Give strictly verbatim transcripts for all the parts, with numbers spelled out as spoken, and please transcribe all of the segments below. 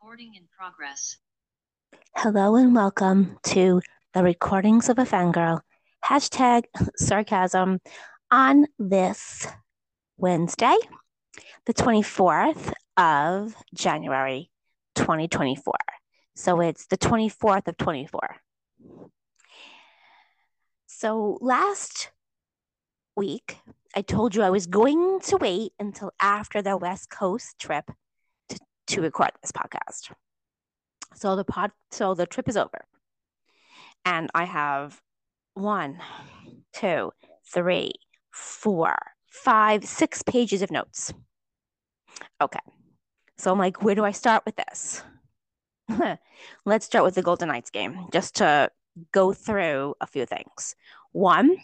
Recording in progress. Hello and welcome to the Recordings of a Fangirl, hashtag sarcasm, on this Wednesday, the twenty-fourth of January, twenty twenty-four. So it's the twenty-fourth of twenty-four. So last week, I told you I was going to wait until after the West Coast trip to, to record this podcast. So the pod, so the trip is over, and I have one, two, three, four, five, six pages of notes. Okay, so I'm like, where do I start with this? Let's start with the Golden Knights game, just to go through a few things. One,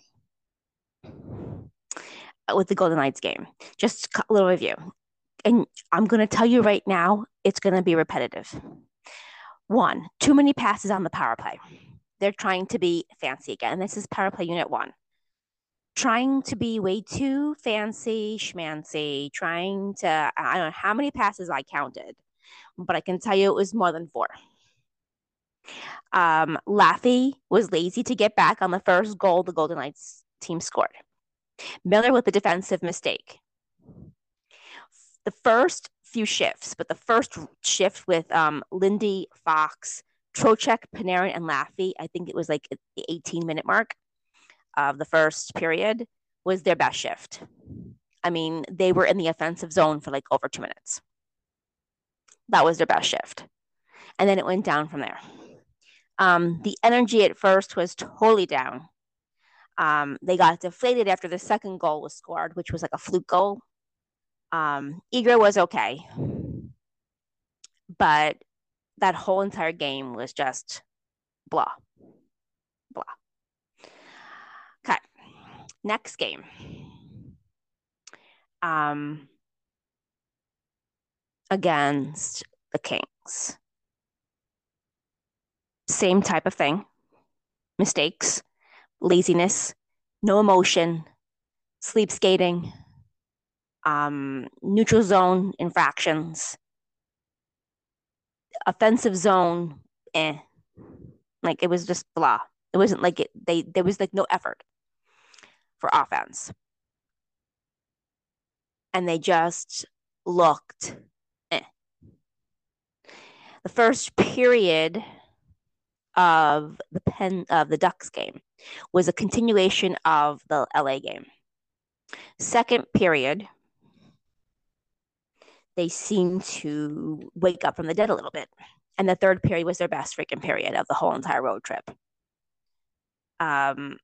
with the Golden Knights game, just a little review. And I'm going to tell you right now, it's going to be repetitive. One, too many passes on the power play. They're trying to be fancy again. This is power play unit one. Trying to be way too fancy, schmancy, trying to, I don't know how many passes I counted, but I can tell you it was more than four. Um, Laffey was lazy to get back on the first goal the Golden Knights team scored. Miller with a defensive mistake. The first few shifts, but the first shift with um, Lindy, Fox, Trocheck, Panarin, and Laffey, I think it was like the eighteen-minute mark of the first period, was their best shift. I mean, they were in the offensive zone for like over two minutes. That was their best shift. And then it went down from there. Um, the energy at first was totally down. Um, they got deflated after the second goal was scored, which was like a fluke goal. Um, Igra was okay, but that whole entire game was just blah, blah. Okay, next game. Um, against the Kings. Same type of thing. Mistakes, laziness, no emotion, sleep skating, um, neutral zone infractions, offensive zone, eh. Like, it was just blah. It wasn't like it, they, there was like no effort for offense. And they just looked, eh. The first period of the pen of the Ducks game was a continuation of the L A game. Second period, they seemed to wake up from the dead a little bit. And the third period was their best freaking period of the whole entire road trip. Um,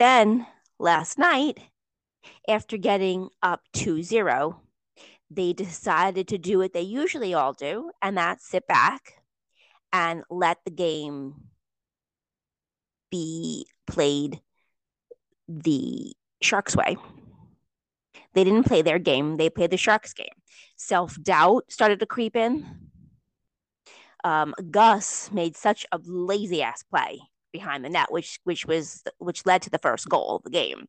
then last night, after getting up two zero, they decided to do what they usually all do, and that's sit back and let the game be played the Sharks' way. They didn't play their game. They played the Sharks' game. Self-doubt started to creep in. Um, Gus made such a lazy-ass play behind the net, which which was which led to the first goal of the game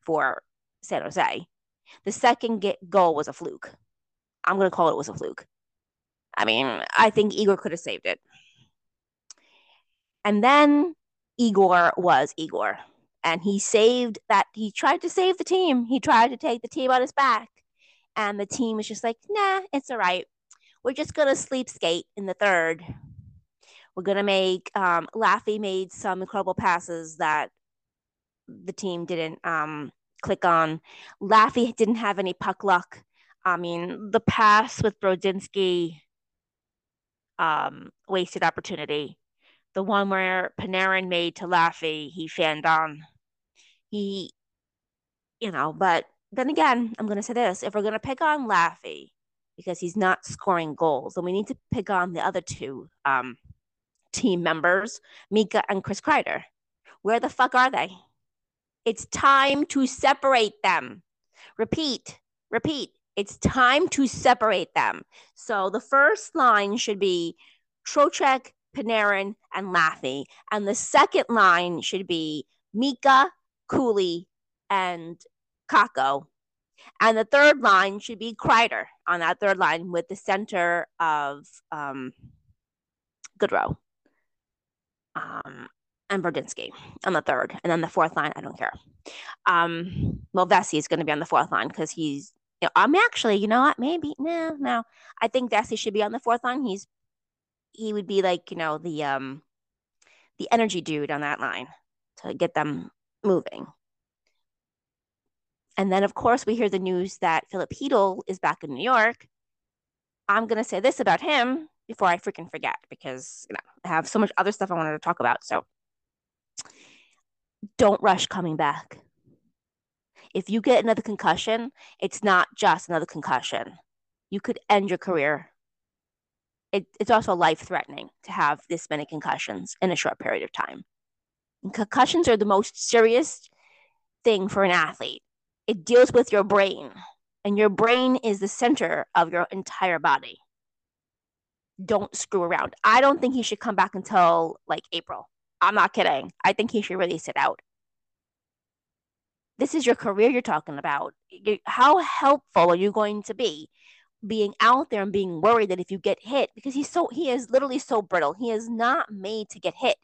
for San Jose. The second get goal was a fluke. I'm going to call it was a fluke. I mean, I think Igor could have saved it. And then Igor was Igor. And he saved that. He tried to save the team. He tried to take the team on his back. And the team was just like, nah, it's all right. We're just going to sleep skate in the third. We're going to make, um, Laffey made some incredible passes that the team didn't, um, click on. Laffey didn't have any puck luck. I mean, the pass with Brodzinski, um, wasted opportunity. The one where Panarin made to Laffey, he fanned on. He, you know, but then again, I'm going to say this. If we're going to pick on Laffey because he's not scoring goals, then we need to pick on the other two um, team members, Mika and Chris Kreider. Where the fuck are they? It's time to separate them. Repeat, repeat. It's time to separate them. So the first line should be Trocheck, Panarin, and Laffey. And the second line should be Mika, Cooley, and Kakko. And the third line should be Kreider on that third line with the center of um, Goodrow um, and Brodzinski on the third. And then the fourth line, I don't care. Um, well, Vessi is going to be on the fourth line because he's, you know, I'm actually, you know what, maybe, no, no. I think Vessi should be on the fourth line. He's, he would be like, you know, the um, the energy dude on that line to get them moving. And then, of course, we hear the news that Philip Hedel is back in New York. I'm going to say this about him before I freaking forget because, you know, I have so much other stuff I wanted to talk about. So don't rush coming back. If you get another concussion, it's not just another concussion. You could end your career. It, it's also life-threatening to have this many concussions in a short period of time. And concussions are the most serious thing for an athlete. It deals with your brain, and your brain is the center of your entire body. Don't screw around. I don't think he should come back until like April. I'm not kidding. I think he should really sit out. This is your career you're talking about. How helpful are you going to be being out there and being worried that if you get hit, because he's so, he is literally so brittle. He is not made to get hit.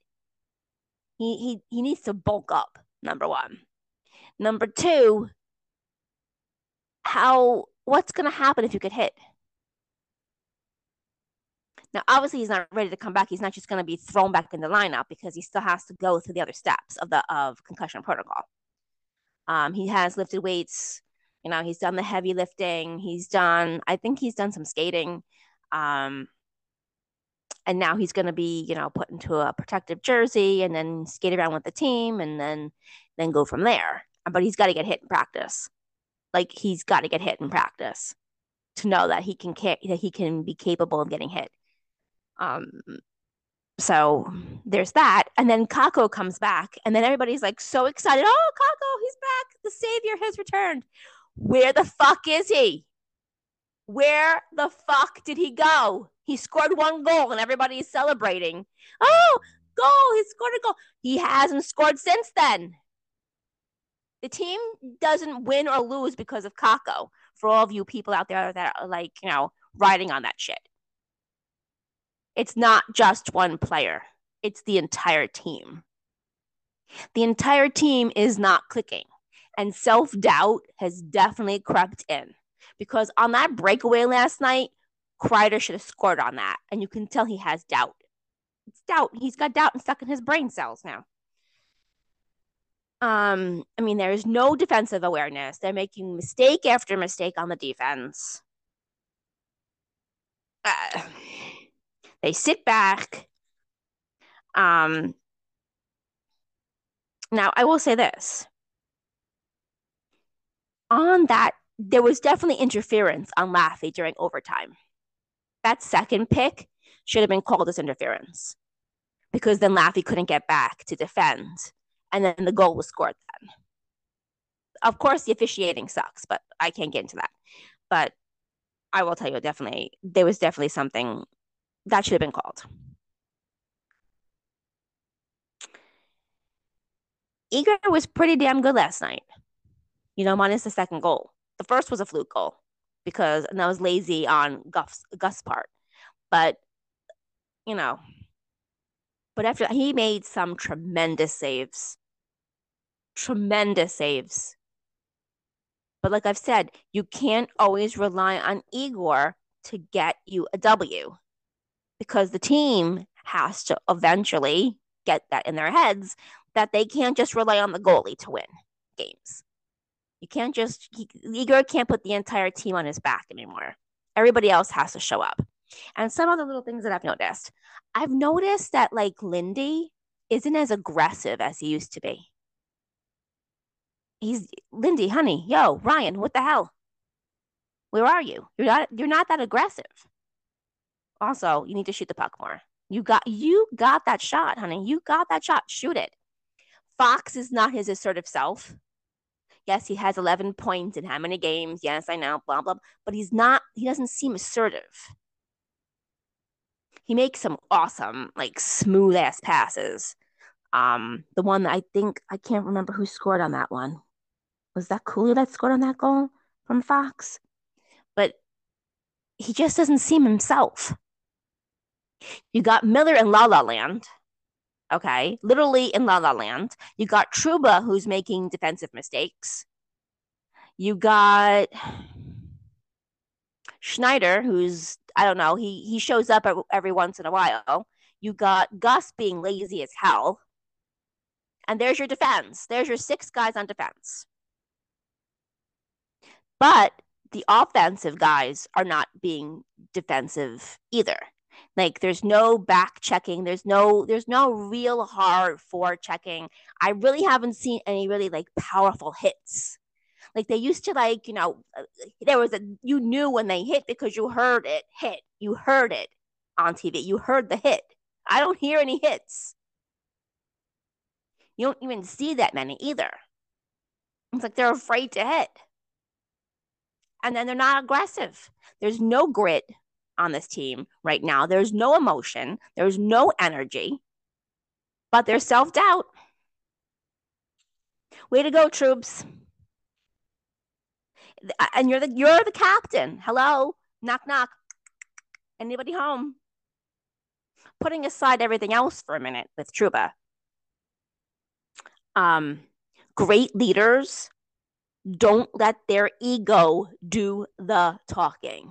He, he, he needs to bulk up, number one. Number two, how, what's going to happen if you get hit? Now, obviously, he's not ready to come back. He's not just going to be thrown back in the lineup because he still has to go through the other steps of the of concussion protocol. Um, he has lifted weights. You know, he's done the heavy lifting. He's done, I think he's done some skating. Um, and now he's going to be, you know, put into a protective jersey and then skate around with the team and then, then go from there. But he's got to get hit in practice. Like he's got to get hit in practice to know that he can ca- that he can be capable of getting hit. Um, so there's that, and then Kakko comes back, and then everybody's like so excited. Oh, Kakko, he's back! The savior has returned. Where the fuck is he? Where the fuck did he go? He scored one goal, and everybody is celebrating. Oh, goal! He scored a goal. He hasn't scored since then. The team doesn't win or lose because of Kakko, for all of you people out there that are like, you know, riding on that shit. It's not just one player. It's the entire team. The entire team is not clicking. And self-doubt has definitely crept in. Because on that breakaway last night, Kreider should have scored on that. And you can tell he has doubt. It's doubt. He's got doubt and stuck in his brain cells now. Um, I mean, there is no defensive awareness. They're making mistake after mistake on the defense. Uh, they sit back. Um, now, I will say this. On that, there was definitely interference on Laffey during overtime. That second pick should have been called as interference because then Laffey couldn't get back to defend. And then the goal was scored then. Of course, the officiating sucks, but I can't get into that. But I will tell you, definitely, there was definitely something that should have been called. Igra was pretty damn good last night. You know, minus the second goal. The first was a fluke goal because and that was lazy on Gus, Gus' part. But, you know, but after that, he made some tremendous saves. Tremendous saves. But like I've said, you can't always rely on Igor to get you a W because the team has to eventually get that in their heads that they can't just rely on the goalie to win games. You can't just, he, Igor can't put the entire team on his back anymore. Everybody else has to show up. And some other little things that I've noticed. I've noticed that, like, Lindy isn't as aggressive as he used to be. He's, Lindy, honey, yo, Ryan, what the hell? Where are you? You're not, you're not that aggressive. Also, you need to shoot the puck more. You got, you got that shot, honey. You got that shot. Shoot it. Fox is not his assertive self. Yes, he has eleven points in how many games? Yes, I know, blah, blah, blah. But he's not, he doesn't seem assertive. He makes some awesome, like, smooth-ass passes. Um, the one that I think, I can't remember who scored on that one. Was that Cooley that scored on that goal? from Fox, but he just doesn't seem himself. You got Miller in La La Land, okay, literally in La La Land. You got Trouba, who's making defensive mistakes. You got Schneider, who's, I don't know, he he shows up every once in a while. You got Gus being lazy as hell. And there's your defense. There's your six guys on defense. But the offensive guys are not being defensive either. Like, there's no back checking. There's no there's no real hard forechecking checking. I really haven't seen any really, like, powerful hits. Like, they used to, like, you know, there was a, you knew when they hit because you heard it hit. You heard it on T V. You heard the hit. I don't hear any hits. You don't even see that many either. It's like they're afraid to hit. And then they're not aggressive. There's no grit on this team right now. There's no emotion. There's no energy. But there's self-doubt. Way to go, troops. And you're the you're the captain. Hello, knock knock. Anybody home? Putting aside everything else for a minute with Trouba. Um, great leaders don't let their ego do the talking.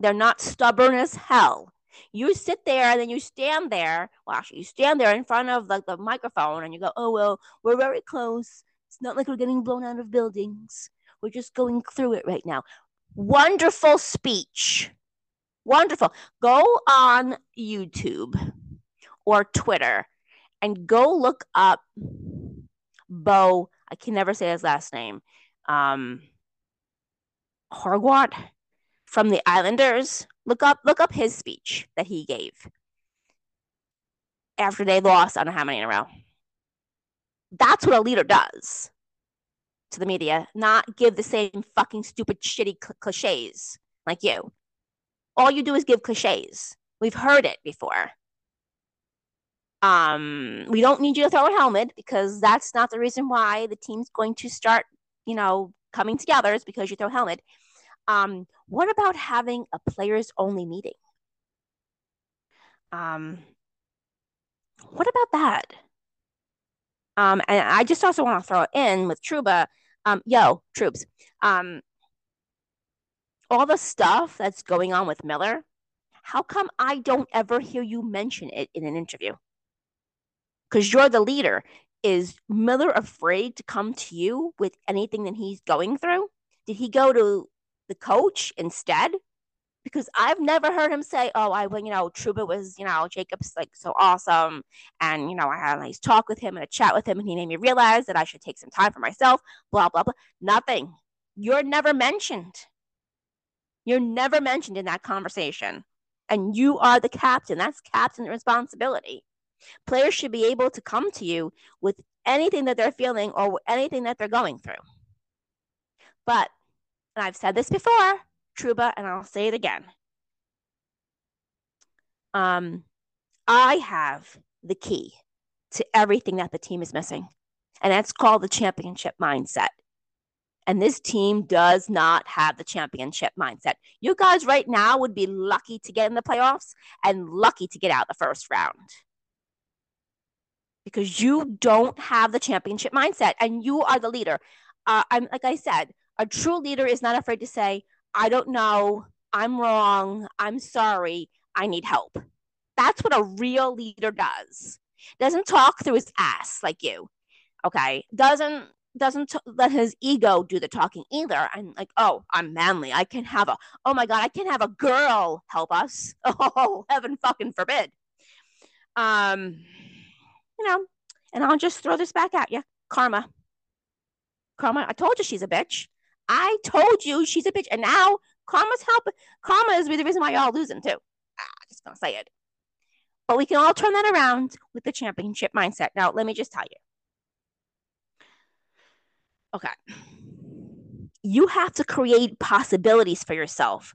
They're not stubborn as hell. You sit there and then you stand there. Well, actually, you stand there in front of like the microphone and you go, "Oh well, we're very close. It's not like we're getting blown out of buildings. We're just going through it right now." Wonderful speech. Wonderful. Go on YouTube or Twitter and go look up Bo. I can never say his last name. Um, Horvat from the Islanders. Look up, look up his speech that he gave after they lost. I don't know how many in a row. That's what a leader does. To the media, not give the same fucking stupid shitty cl- cliches like you. All you do is give cliches. We've heard it before. Um, we don't need you to throw a helmet because that's not the reason why the team's going to start, you know, coming together is because you throw a helmet. Um, what about having a players-only meeting? Um, what about that? Um, and I just also want to throw in with Trouba. Um, yo, troops, um, all the stuff that's going on with Miller, how come I don't ever hear you mention it in an interview? Because you're the leader. Is Miller afraid to come to you with anything that he's going through? Did he go to the coach instead? Because I've never heard him say, oh, I, you know, Trouba was, you know, Jacob's, like, so awesome. And, you know, I had a nice talk with him and a chat with him, and he made me realize that I should take some time for myself, blah, blah, blah. Nothing. You're never mentioned. You're never mentioned in that conversation. And you are the captain. That's captain responsibility. Players should be able to come to you with anything that they're feeling or anything that they're going through. But, and I've said this before, Trouba, and I'll say it again. Um, I have the key to everything that the team is missing, and that's called the championship mindset. And this team does not have the championship mindset. You guys right now would be lucky to get in the playoffs and lucky to get out the first round because you don't have the championship mindset, and you are the leader. Uh, I'm like I said, a true leader is not afraid to say, I don't know, I'm wrong, I'm sorry, I need help. That's what a real leader does. Doesn't talk through his ass like you, okay? Doesn't doesn't t- let his ego do the talking either. And like, oh, I'm manly. I can have a, oh my God, I can have a girl help us. Oh, heaven fucking forbid. Um, you know, and I'll just throw this back at you. Karma. Karma, I told you she's a bitch. I told you she's a bitch, and now karma's helping. Karma is the reason why y'all losing too. Ah, I'm just gonna say it. But we can all turn that around with the championship mindset. Now, let me just tell you. Okay, you have to create possibilities for yourself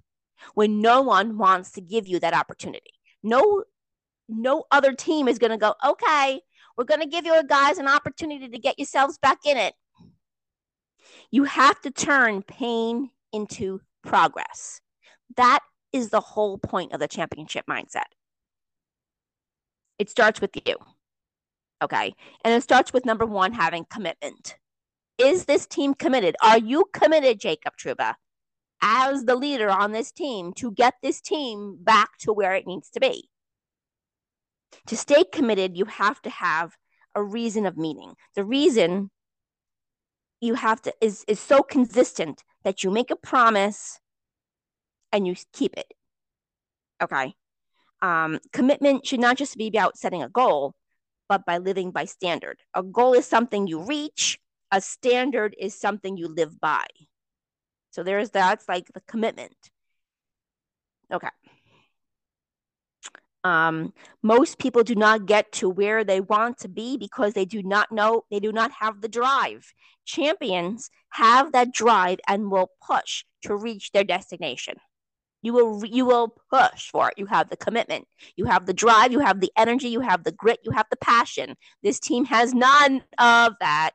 when no one wants to give you that opportunity. No, no other team is gonna go, okay, we're gonna give you guys an opportunity to get yourselves back in it. You have to turn pain into progress. That is the whole point of the championship mindset. It starts with you. Okay. And it starts with number one, having commitment. Is this team committed? Are you committed, Jacob Trouba, as the leader on this team, to get this team back to where it needs to be? To stay committed, you have to have a reason of meaning. The reason you have to is, is so consistent that you make a promise and you keep it. Okay. Um, commitment should not just be about setting a goal, but by living by standard. A goal is something you reach. A standard is something you live by. So there's that's like the commitment. Okay. Um, most people do not get to where they want to be because they do not know, they do not have the drive. Champions have that drive and will push to reach their destination. You will, you will push for it. You have the commitment. You have the drive. You have the energy. You have the grit. You have the passion. This team has none of that.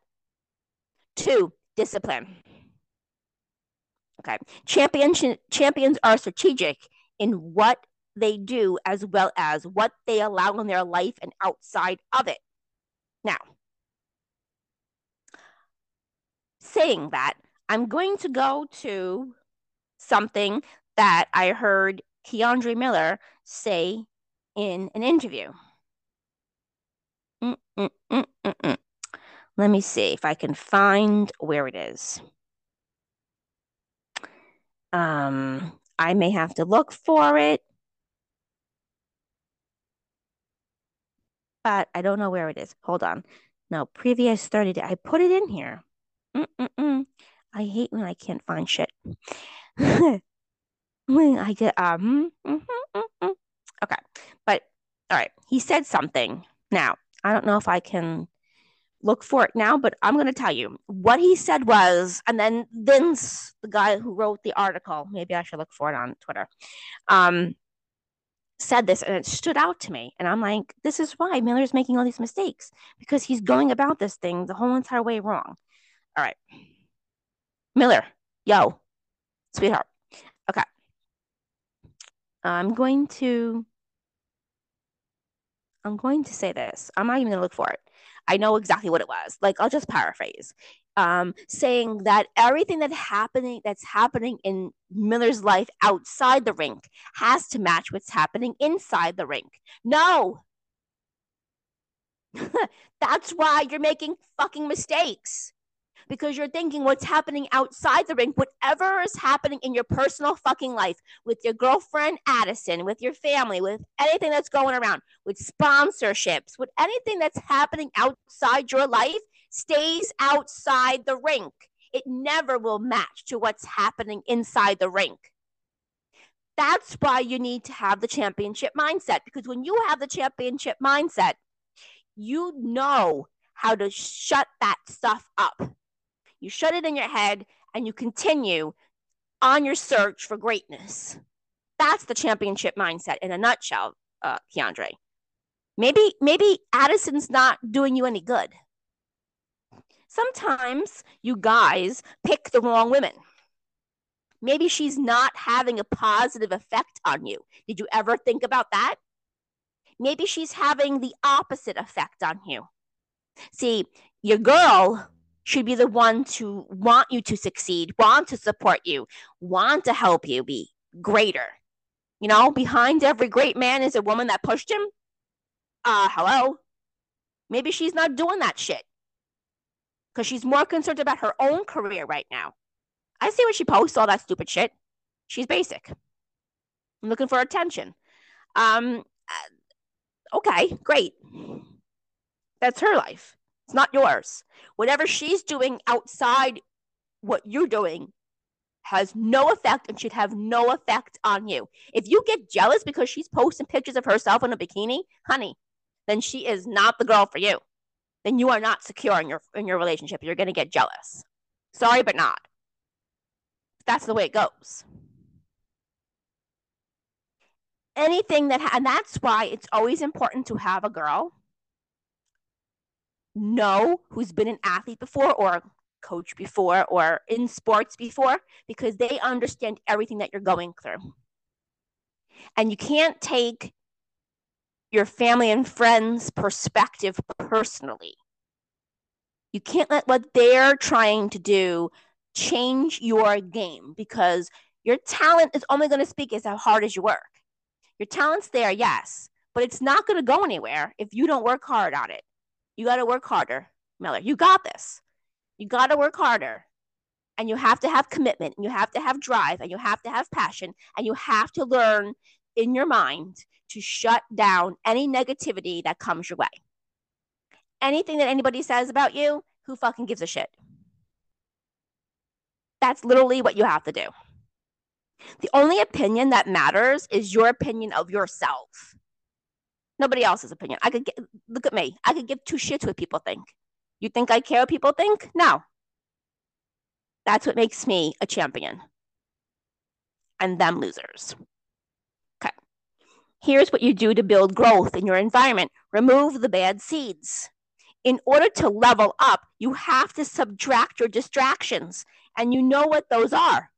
Two, discipline. Okay. Champions, champions are strategic in what they do as well as what they allow in their life and outside of it. Now, saying that, I'm going to go to something that I heard K'André Miller say in an interview. Mm, mm, mm, mm, mm. Let me see if I can find where it is. Um, I may have to look for it, but I don't know where it is. Hold on. No, previous thirty days. I put it in here. Mm-mm-mm. I hate when I can't find shit. When I get, um, mm-hmm, mm-hmm. Okay. But, all right. He said something. Now, I don't know if I can look for it now, but I'm going to tell you what he said was, and then Vince, the guy who wrote the article, maybe I should look for it on Twitter, um, said this, and it stood out to me. And I'm like, this is why Miller's making all these mistakes, because he's going about this thing the whole entire way wrong. All right. Miller, yo, sweetheart. Okay. I'm going to, I'm going to say this. I'm not even going to look for it. I know exactly what it was. Like, I'll just paraphrase, um, saying that everything that happening that's happening in Miller's life outside the rink has to match what's happening inside the rink. No. That's why you're making fucking mistakes, because you're thinking what's happening outside the rink, whatever is happening in your personal fucking life with your girlfriend, Addison, with your family, with anything that's going around, with sponsorships, with anything that's happening outside your life stays outside the rink. It never will match to what's happening inside the rink. That's why you need to have the championship mindset, because when you have the championship mindset, you know how to shut that stuff up. You shut it in your head and you continue on your search for greatness. That's the championship mindset in a nutshell, uh, K'André. Maybe, maybe Addison's not doing you any good. Sometimes you guys pick the wrong women. Maybe she's not having a positive effect on you. Did you ever think about that? Maybe she's having the opposite effect on you. See, your girl should be the one to want you to succeed, want to support you, want to help you be greater. You know, behind every great man is a woman that pushed him. Uh, hello? Maybe she's not doing that shit because she's more concerned about her own career right now. I see when she posts all that stupid shit. She's basic. I'm looking for attention. Um, okay, great. That's her life. It's not yours. Whatever she's doing outside what you're doing has no effect and should have no effect on you. If you get jealous because she's posting pictures of herself in a bikini, honey, then she is not the girl for you. Then you are not secure in your in your relationship. You're going to get jealous. Sorry, but not. That's the way it goes. Anything that, ha- and that's why it's always important to have a girl know who's been an athlete before or coach before or in sports before, because they understand everything that you're going through. And you can't take your family and friends' perspective personally. You can't let what they're trying to do change your game, because your talent is only going to speak as hard as you work. Your talent's there, yes, but it's not going to go anywhere if you don't work hard on it. You got to work harder, Miller. You got this. You got to work harder. And you have to have commitment, and you have to have drive, and you have to have passion, and you have to learn in your mind to shut down any negativity that comes your way. Anything that anybody says about you, who fucking gives a shit? That's literally what you have to do. The only opinion that matters is your opinion of yourself. Nobody else's opinion. I could get, look at me. I could give two shits what people think. You think I care what people think? No. That's what makes me a champion. And them losers. Okay. Here's what you do to build growth in your environment. Remove the bad seeds. In order to level up, you have to subtract your distractions. And you know what those are.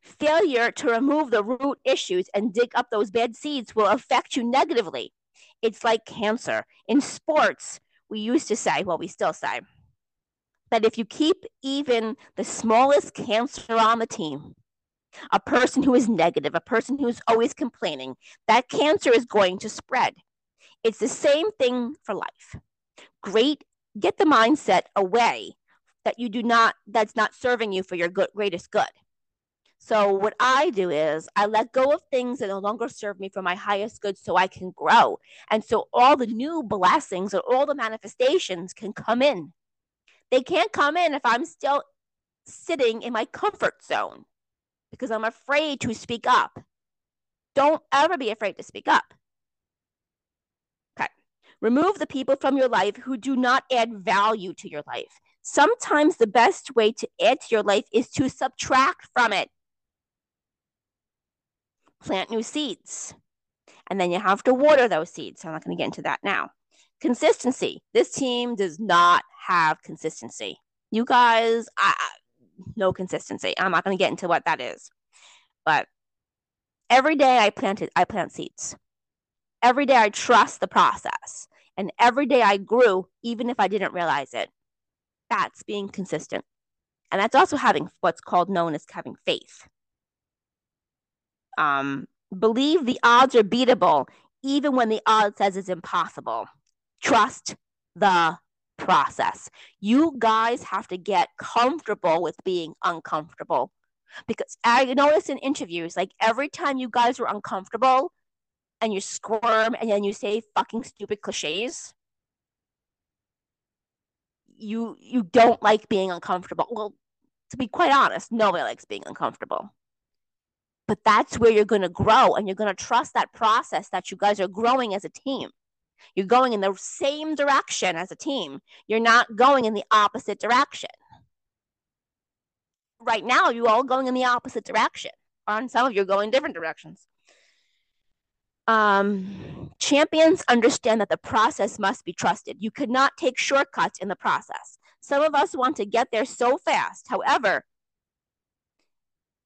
Failure to remove the root issues and dig up those bad seeds will affect you negatively. It's like cancer. In sports, we used to say, well, we still say, that if you keep even the smallest cancer on the team, a person who is negative, a person who is always complaining, that cancer is going to spread. It's the same thing for life. Great, get the mindset away that you do not, that's not serving you for your good, greatest good. So what I do is I let go of things that no longer serve me for my highest good so I can grow. And so all the new blessings or all the manifestations can come in. They can't come in if I'm still sitting in my comfort zone because I'm afraid to speak up. Don't ever be afraid to speak up. Okay. Remove the people from your life who do not add value to your life. Sometimes the best way to add to your life is to subtract from it. Plant new seeds. And then you have to water those seeds. I'm not going to get into that now. Consistency. This team does not have consistency. You guys, I, no consistency. I'm not going to get into what that is. But every day I planted, I plant seeds. Every day I trust the process. And every day I grew, even if I didn't realize it. That's being consistent. And that's also having what's called known as having faith. Um, believe the odds are beatable, even when the odds says it's impossible. Trust the process. You guys have to get comfortable with being uncomfortable. Because I noticed in interviews, like every time you guys were uncomfortable and you squirm and then you say fucking stupid cliches, You you don't like being uncomfortable. Well, to be quite honest, nobody likes being uncomfortable. But that's where you're going to grow, and you're going to trust that process that you guys are growing as a team. You're going in the same direction as a team. You're not going in the opposite direction. Right now, you're all going in the opposite direction. On some of you are going different directions. Um, champions understand that the process must be trusted. You could not take shortcuts in the process. Some of us want to get there so fast. However,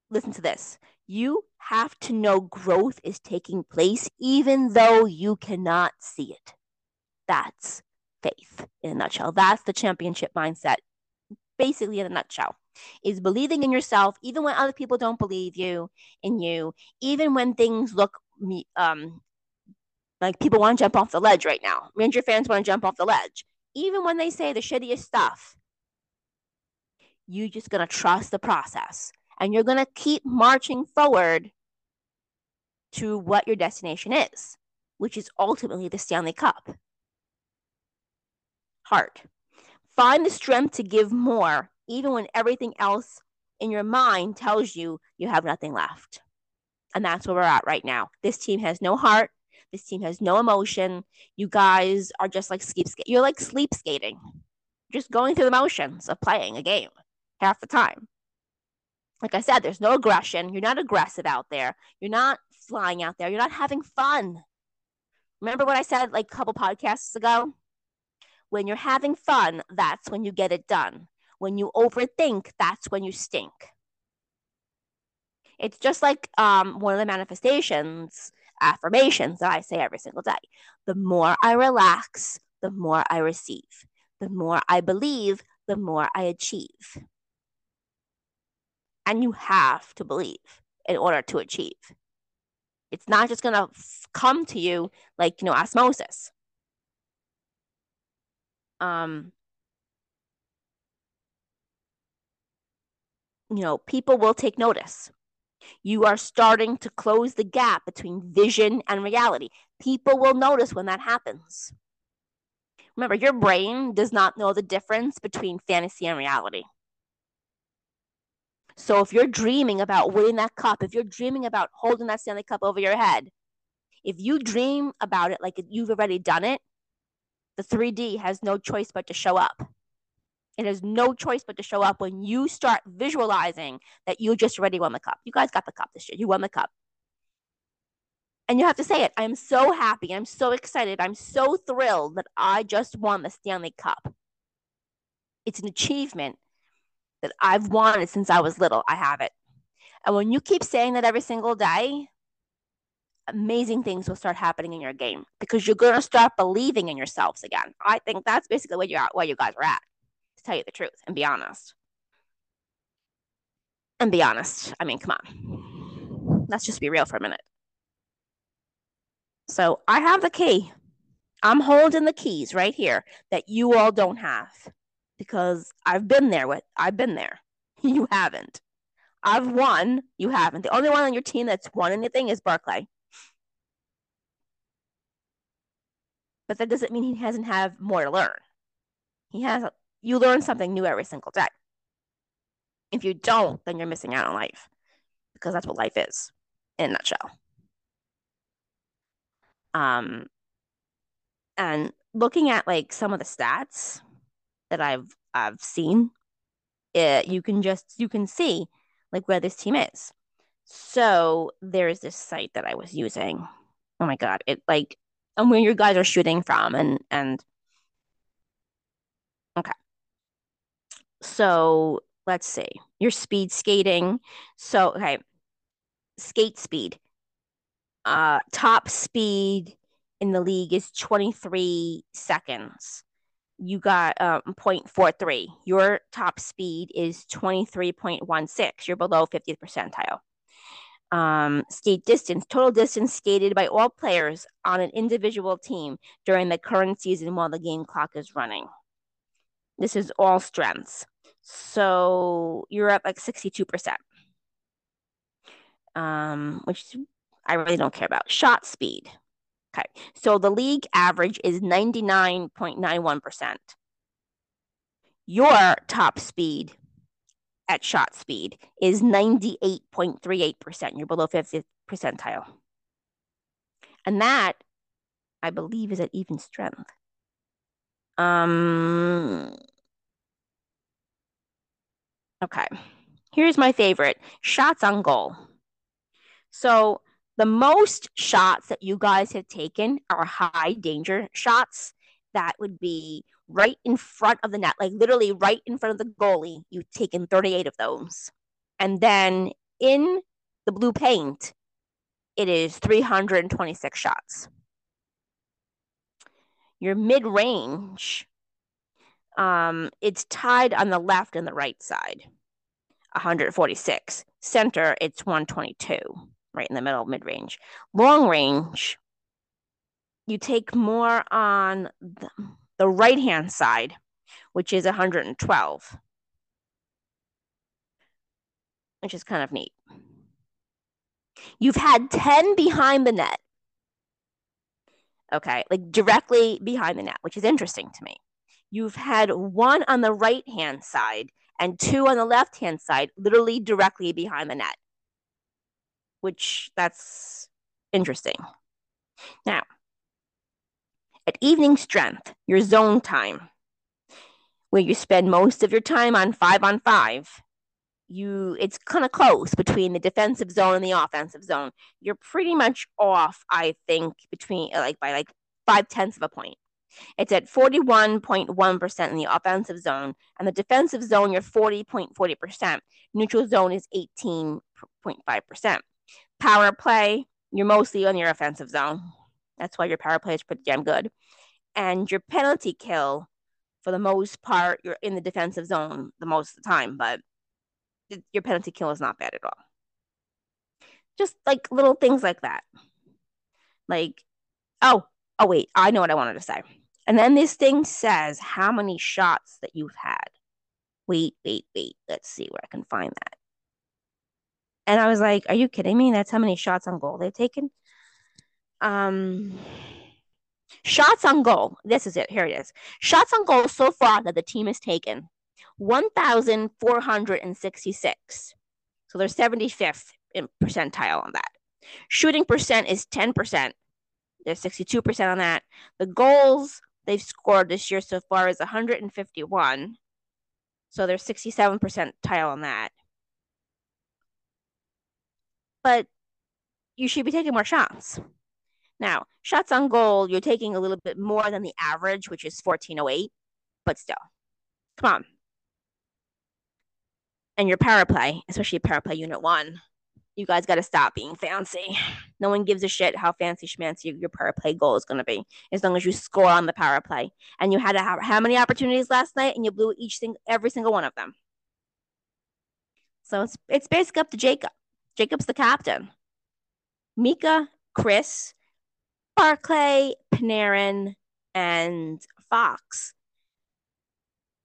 listen to this. You have to know growth is taking place even though you cannot see it. That's faith in a nutshell. That's the championship mindset, basically in a nutshell. Is believing in yourself even when other people don't believe you in you, even when things look Me, um, like people want to jump off the ledge right now. Ranger fans want to jump off the ledge. Even when they say the shittiest stuff, you're just going to trust the process. And you're going to keep marching forward to what your destination is, which is ultimately the Stanley Cup. Heart. Find the strength to give more, even when everything else in your mind tells you you have nothing left. And that's where we're at right now. This team has no heart. This team has no emotion. You guys are just like sleep skating. You're like sleep skating. Just going through the motions of playing a game half the time. Like I said, there's no aggression. You're not aggressive out there. You're not flying out there. You're not having fun. Remember what I said like a couple podcasts ago? When you're having fun, that's when you get it done. When you overthink, that's when you stink. It's just like um, one of the manifestations, affirmations that I say every single day. The more I relax, the more I receive. The more I believe, the more I achieve. And you have to believe in order to achieve. It's not just going to come to you like, you know, osmosis. Um, you know, people will take notice. You are starting to close the gap between vision and reality. People will notice when that happens. Remember, your brain does not know the difference between fantasy and reality. So if you're dreaming about winning that cup, if you're dreaming about holding that Stanley Cup over your head, if you dream about it like you've already done it, the three D has no choice but to show up. It has no choice but to show up when you start visualizing that you just already won the cup. You guys got the cup this year. You won the cup. And you have to say it. I'm so happy. I'm so excited. I'm so thrilled that I just won the Stanley Cup. It's an achievement that I've wanted since I was little. I have it. And when you keep saying that every single day, amazing things will start happening in your game because you're going to start believing in yourselves again. I think that's basically where, you're at, where you guys are at, to tell you the truth and be honest. And be honest. I mean, come on. Let's just be real for a minute. So I have the key. I'm holding the keys right here that you all don't have. Because I've been there. With I've been there. You haven't. I've won. You haven't. The only one on your team that's won anything is Barclay. But that doesn't mean he hasn't have more to learn. He has. You learn something new every single day. If you don't, then you're missing out on life. Because that's what life is, in a nutshell. Um, and looking at like some of the stats that I've I've seen, it, you can just you can see like where this team is. So there is this site that I was using. Oh my god! It like and where you guys are shooting from and and okay. So let's see your speed skating. So okay, skate speed. Uh, top speed in the league is twenty-three seconds. You got um, zero point four three. Your top speed is twenty-three point one six. You're below fiftieth percentile. Um, skate distance, total distance skated by all players on an individual team during the current season while the game clock is running. This is all strengths. So you're up like sixty-two percent, um, which I really don't care about. Shot speed. Okay, so the league average is ninety-nine point nine one percent. Your top speed at shot speed is ninety-eight point three eight percent. You're below fiftieth percentile. And that, I believe, is at even strength. Um. Okay, here's my favorite. Shots on goal. So the most shots that you guys have taken are high danger shots. That would be right in front of the net, like literally right in front of the goalie. You've taken thirty-eight of those. And then in the blue paint, it is three hundred twenty-six shots. Your mid-range, um, it's tied on the left and the right side, one hundred forty-six. Center, it's one hundred twenty-two. Right in the middle, mid-range. Long range, you take more on the, the right-hand side, which is one hundred twelve, which is kind of neat. You've had ten behind the net. Okay, like directly behind the net, which is interesting to me. You've had one on the right-hand side and two on the left-hand side, literally directly behind the net. Which that's interesting. Now, at evening strength, your zone time, where you spend most of your time on five on five, you it's kind of close between the defensive zone and the offensive zone. You're pretty much off, I think, between like by like five tenths of a point. It's at forty-one point one percent in the offensive zone. And the defensive zone, you're forty point four zero percent. Neutral zone is eighteen point five percent. Power play, you're mostly on your offensive zone. That's why your power play is pretty damn good. And your penalty kill, for the most part, you're in the defensive zone the most of the time, but your penalty kill is not bad at all. Just like little things like that. Like, oh, oh wait, I know what I wanted to say. And then this thing says how many shots that you've had. Wait, wait, wait. Let's see where I can find that. And I was like, are you kidding me? That's how many shots on goal they've taken? Um... Shots on goal. This is it. Here it is. Shots on goal so far that the team has taken, one thousand four hundred sixty-six. So they're seventy-fifth in percentile on that. Shooting percent is ten percent. They're sixty-two percent on that. The goals they've scored this year so far is one hundred fifty-one. So they're sixty-seven percentile on that. But you should be taking more shots. Now, shots on goal, you're taking a little bit more than the average, which is fourteen oh eight, but still. Come on. And your power play, especially power play unit one, you guys got to stop being fancy. No one gives a shit how fancy schmancy your power play goal is going to be, as long as you score on the power play. And you had to have how many opportunities last night, and you blew each thing, every single one of them. So it's, it's basically up to Jacob. Jacob's the captain. Mika, Chris, Barclay, Panarin, and Fox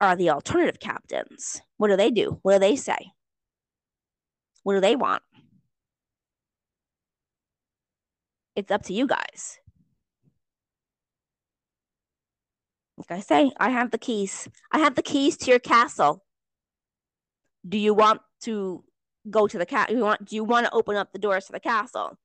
are the alternative captains. What do they do? What do they say? What do they want? It's up to you guys. Like I say, I have the keys. I have the keys to your castle. Do you want to go to the castle? Do you want, do you want to open up the doors to the castle?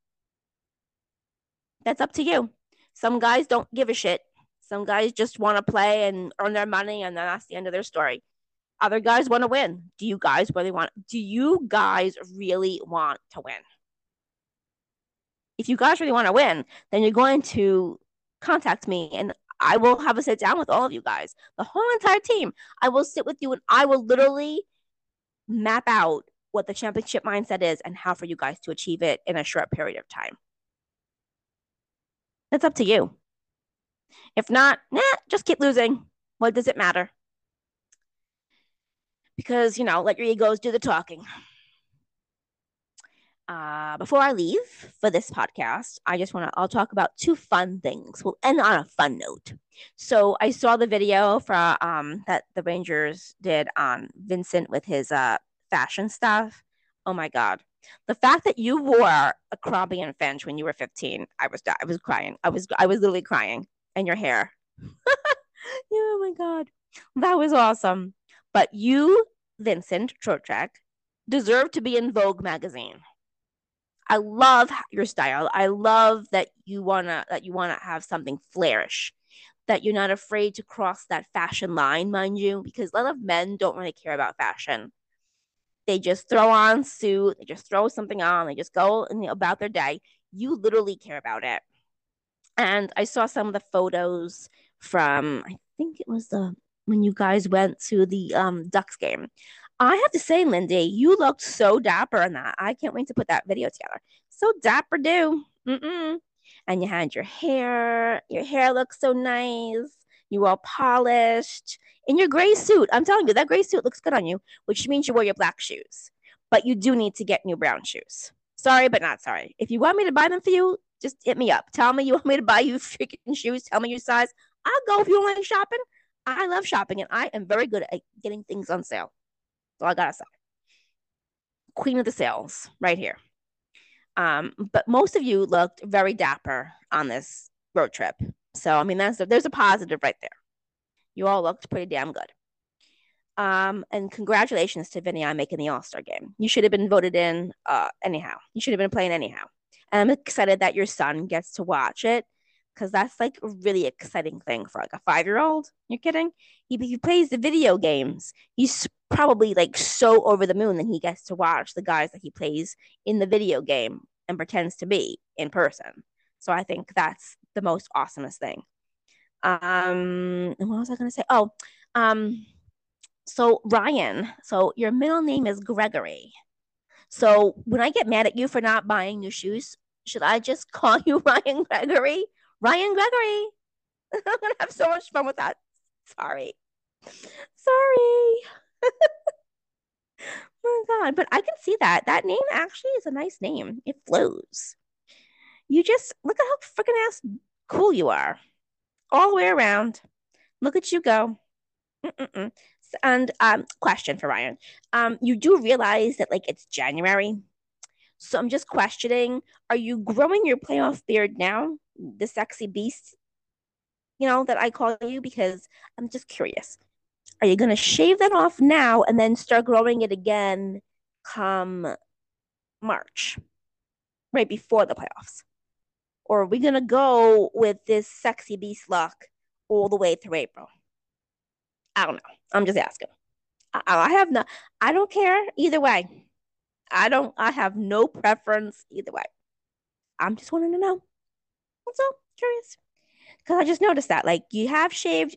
That's up to you. Some guys don't give a shit. Some guys just want to play and earn their money, and that's the end of their story. Other guys want to win. Do you guys really want? Do you guys really want to win? If you guys really want to win, then you're going to contact me, and I will have a sit down with all of you guys, the whole entire team. I will sit with you, and I will literally map out what the championship mindset is and how for you guys to achieve it in a short period of time. That's up to you. If not, nah, just keep losing. What does it matter? Because, you know, let your egos do the talking. Uh, before I leave for this podcast, I just want to, I'll talk about two fun things. We'll end on a fun note. So I saw the video from um, that the Rangers did on Vincent with his uh, fashion stuff. Oh my God. The fact that you wore a Crombie and Finch when you were fifteen, I was I was crying. I was I was literally crying. And your hair. Oh my God. That was awesome. But you, Vincent Trocheck, deserve to be in Vogue magazine. I love your style. I love that you wanna that you wanna have something flourish. That you're not afraid to cross that fashion line, mind you, because a lot of men don't really care about fashion. They just throw on suit. They just throw something on. They just go in the, about their day. You literally care about it. And I saw some of the photos from, I think it was the when you guys went to the um, Ducks game. I have to say, Lindy, you looked so dapper in that. I can't wait to put that video together. So dapper do. Mm-mm. And you had your hair. Your hair looked so nice. You were all polished. In your gray suit, I'm telling you, that gray suit looks good on you, which means you wear your black shoes. But you do need to get new brown shoes. Sorry, but not sorry. If you want me to buy them for you, just hit me up. Tell me you want me to buy you freaking shoes. Tell me your size. I'll go if you don't like shopping. I love shopping, and I am very good at getting things on sale. So I got to say. Queen of the sales right here. Um, but most of you looked very dapper on this road trip. So, I mean, that's there's a positive right there. You all looked pretty damn good. Um, and congratulations to Vinny on making the All-Star game. You should have been voted in uh, anyhow. You should have been playing anyhow. And I'm excited that your son gets to watch it because that's like a really exciting thing for like a five-year-old. You're kidding? He, he plays the video games. He's probably like so over the moon that he gets to watch the guys that he plays in the video game and pretends to be in person. So I think that's the most awesomest thing. Um, what was I going to say? Oh, um, so Ryan, so your middle name is Gregory. So when I get mad at you for not buying new shoes, should I just call you Ryan Gregory? Ryan Gregory. I'm going to have so much fun with that. Sorry. Sorry. Oh my God, but I can see that. That name actually is a nice name. It flows. You just look at how freaking ass cool you are all the way around. Look at you go. Mm-mm-mm. And um, question for Ryan. Um, you do realize that like it's January. So I'm just questioning, are you growing your playoff beard now? The sexy beast, you know, that I call you, because I'm just curious. Are you going to shave that off now and then start growing it again come March, right before the playoffs? Or are we going to go with this sexy beast look all the way through April? I don't know. I'm just asking. I, I have no, I don't care either way. I don't, I have no preference either way. I'm just wanting to know. That's all. Curious. Because I just noticed that, like, you have shaved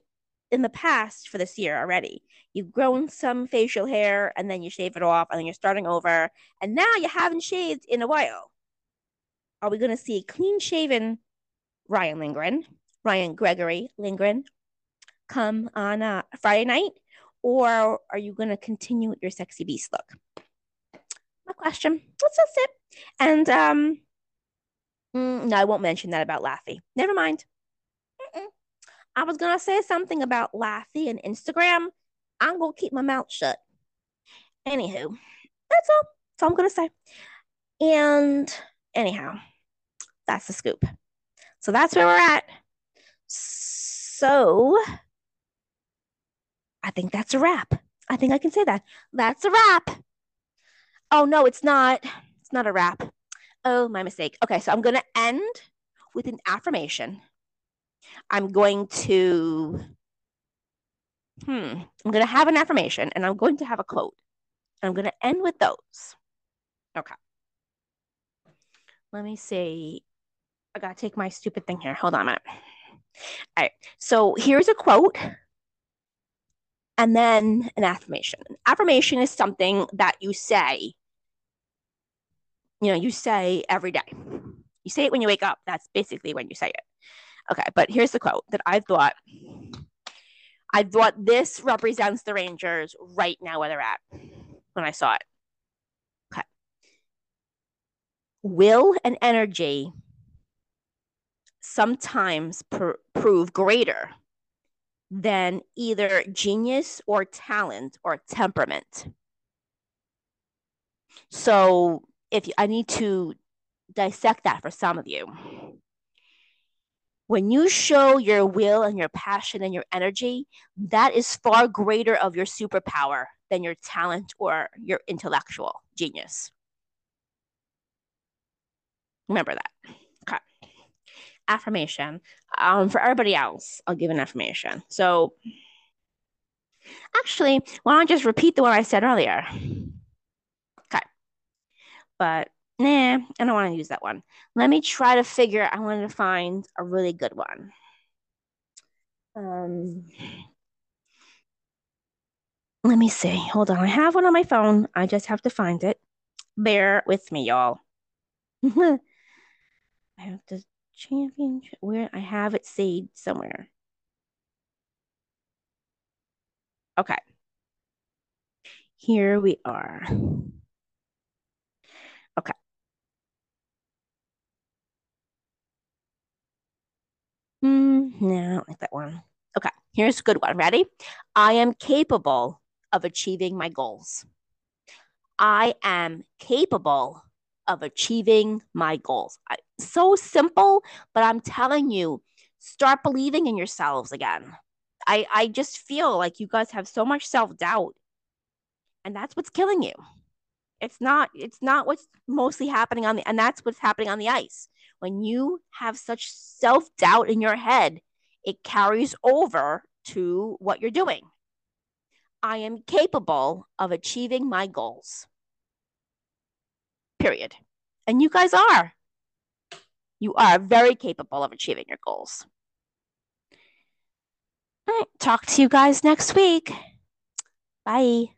in the past for this year already. You've grown some facial hair and then you shave it off and then you're starting over. And now you haven't shaved in a while. Are we going to see clean-shaven Ryan Lindgren, Ryan Gregory Lindgren, come on uh, Friday night? Or are you going to continue with your sexy beast look? My question. That's just it. And, um, no, I won't mention that about Laffey. Never mind. Mm-mm. I was going to say something about Laffey and Instagram. I'm going to keep my mouth shut. Anywho, that's all. That's all I'm going to say. And anyhow, that's the scoop. So that's where we're at. So I think that's a wrap. I think I can say that. That's a wrap. Oh, no, it's not. It's not a wrap. Oh, my mistake. Okay, so I'm going to end with an affirmation. I'm going to, hmm, I'm going to have an affirmation and I'm going to have a quote. I'm going to end with those. Okay. Let me see. I got to take my stupid thing here. Hold on a minute. All right. So here's a quote and then an affirmation. An affirmation is something that you say, you know, you say every day. You say it when you wake up. That's basically when you say it. Okay, but here's the quote that I thought, I thought this represents the Rangers right now where they're at when I saw it. Okay. Will and energy sometimes pr- prove greater than either genius or talent or temperament. So if you, I need to dissect that for some of you. When you show your will and your passion and your energy, that is far greater of your superpower than your talent or your intellectual genius. Remember that. Okay. Affirmation. Um, for everybody else, I'll give an affirmation. So actually, why don't I just repeat the one I said earlier? Okay. But nah, I don't want to use that one. Let me try to figure, I wanted to find a really good one. Um, let me see. Hold on. I have one on my phone. I just have to find it. Bear with me, y'all. I have the championship. Where I have it saved somewhere. Okay. Here we are. Okay. Mm, no, I don't like that one. Okay, here's a good one. Ready? I am capable of achieving my goals. I am capable of achieving my goals. I, so simple, but I'm telling you, start believing in yourselves again. I, I just feel like you guys have so much self-doubt, and that's what's killing you. It's not, it's not what's mostly happening on the, and that's what's happening on the ice. When you have such self-doubt in your head, it carries over to what you're doing. I am capable of achieving my goals. Period. And you guys are. You are very capable of achieving your goals. All right. Talk to you guys next week. Bye.